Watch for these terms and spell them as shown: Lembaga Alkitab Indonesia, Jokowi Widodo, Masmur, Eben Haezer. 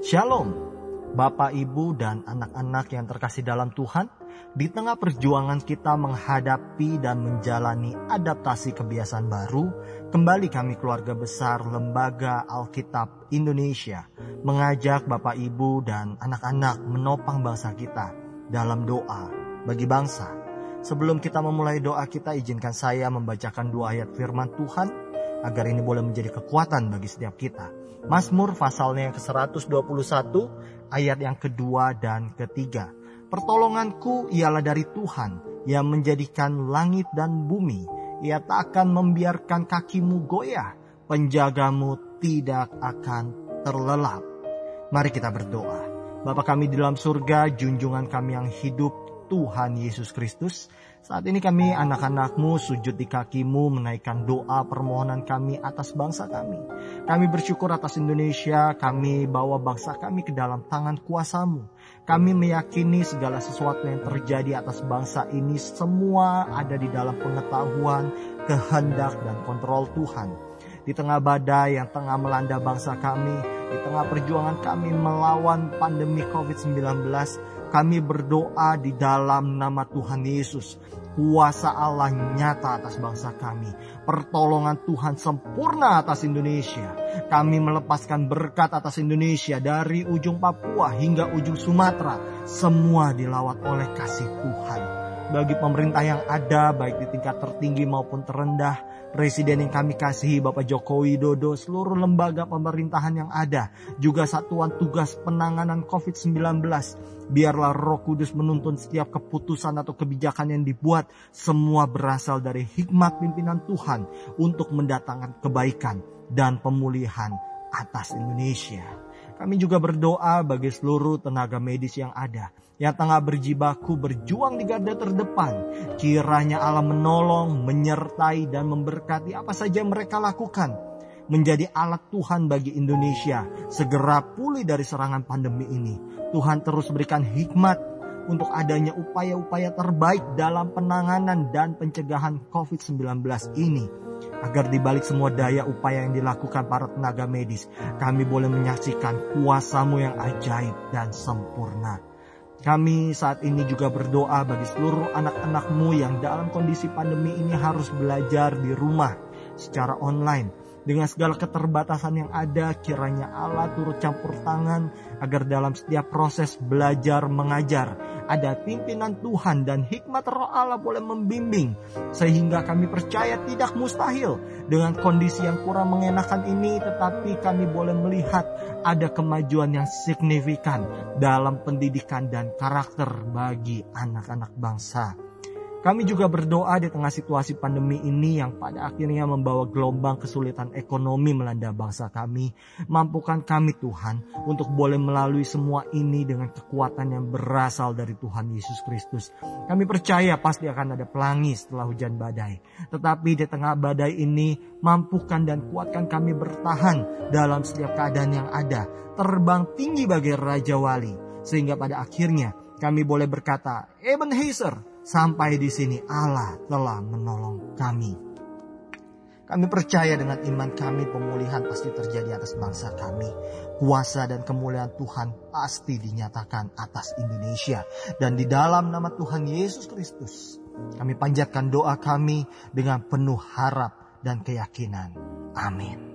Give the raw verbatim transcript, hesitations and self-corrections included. Shalom, Bapak, Ibu, dan anak-anak yang terkasih dalam Tuhan. Di tengah perjuangan kita menghadapi dan menjalani adaptasi kebiasaan baru, kembali kami keluarga besar Lembaga Alkitab Indonesia mengajak Bapak, Ibu, dan anak-anak menopang bangsa kita dalam doa bagi bangsa. Sebelum kita memulai doa kita, izinkan saya membacakan dua ayat firman Tuhan agar ini boleh menjadi kekuatan bagi setiap kita. Masmur pasalnya yang ke seratus dua puluh satu ayat yang kedua dan ketiga. Pertolonganku ialah dari Tuhan yang menjadikan langit dan bumi. Ia tak akan membiarkan kakimu goyah. Penjagamu tidak akan terlelap. Mari kita berdoa. Bapa kami di dalam surga, junjungan kami yang hidup Tuhan Yesus Kristus, saat ini kami anak-anak-Mu sujud di kaki-Mu menaikkan doa permohonan kami atas bangsa kami. Kami bersyukur atas Indonesia, kami bawa bangsa kami ke dalam tangan kuasa-Mu. Kami meyakini segala sesuatu yang terjadi atas bangsa ini semua ada di dalam pengetahuan, kehendak, dan kontrol Tuhan. Di tengah badai yang tengah melanda bangsa kami, di tengah perjuangan kami melawan pandemi covid sembilan belas, kami berdoa di dalam nama Tuhan Yesus. Kuasa Allah nyata atas bangsa kami. Pertolongan Tuhan sempurna atas Indonesia. Kami melepaskan berkat atas Indonesia dari ujung Papua hingga ujung Sumatera. Semua dilawat oleh kasih Tuhan. Bagi pemerintah yang ada, baik di tingkat tertinggi maupun terendah, Presiden yang kami kasihi Bapak Jokowi Widodo, seluruh lembaga pemerintahan yang ada, juga satuan tugas penanganan covid sembilan belas. Biarlah Roh Kudus menuntun setiap keputusan atau kebijakan yang dibuat, semua berasal dari hikmat pimpinan Tuhan untuk mendatangkan kebaikan dan pemulihan atas Indonesia. Kami juga berdoa bagi seluruh tenaga medis yang ada, yang tengah berjibaku berjuang di garda terdepan. Kiranya Allah menolong, menyertai, dan memberkati apa saja mereka lakukan. Menjadi alat Tuhan bagi Indonesia segera pulih dari serangan pandemi ini. Tuhan terus berikan hikmat untuk adanya upaya-upaya terbaik dalam penanganan dan pencegahan covid sembilan belas ini. Agar dibalik semua daya upaya yang dilakukan para tenaga medis, kami boleh menyaksikan kuasa-Mu yang ajaib dan sempurna. Kami saat ini juga berdoa bagi seluruh anak-anak-Mu yang dalam kondisi pandemi ini harus belajar di rumah secara online. Dengan segala keterbatasan yang ada, kiranya Allah turut campur tangan agar dalam setiap proses belajar mengajar ada pimpinan Tuhan dan hikmat Roh Allah boleh membimbing, sehingga kami percaya tidak mustahil dengan kondisi yang kurang mengenakan ini, tetapi kami boleh melihat ada kemajuan yang signifikan dalam pendidikan dan karakter bagi anak-anak bangsa. Kami juga berdoa di tengah situasi pandemi ini yang pada akhirnya membawa gelombang kesulitan ekonomi melanda bangsa kami. Mampukan kami Tuhan untuk boleh melalui semua ini dengan kekuatan yang berasal dari Tuhan Yesus Kristus. Kami percaya pasti akan ada pelangi setelah hujan badai. Tetapi di tengah badai ini, mampukan dan kuatkan kami bertahan dalam setiap keadaan yang ada. Terbang tinggi bagai Raja Wali. Sehingga pada akhirnya kami boleh berkata, Eben Haezer. Sampai di sini Allah telah menolong kami. Kami percaya dengan iman kami pemulihan pasti terjadi atas bangsa kami. Kuasa dan kemuliaan Tuhan pasti dinyatakan atas Indonesia. Dan di dalam nama Tuhan Yesus Kristus, kami panjatkan doa kami dengan penuh harap dan keyakinan. Amin.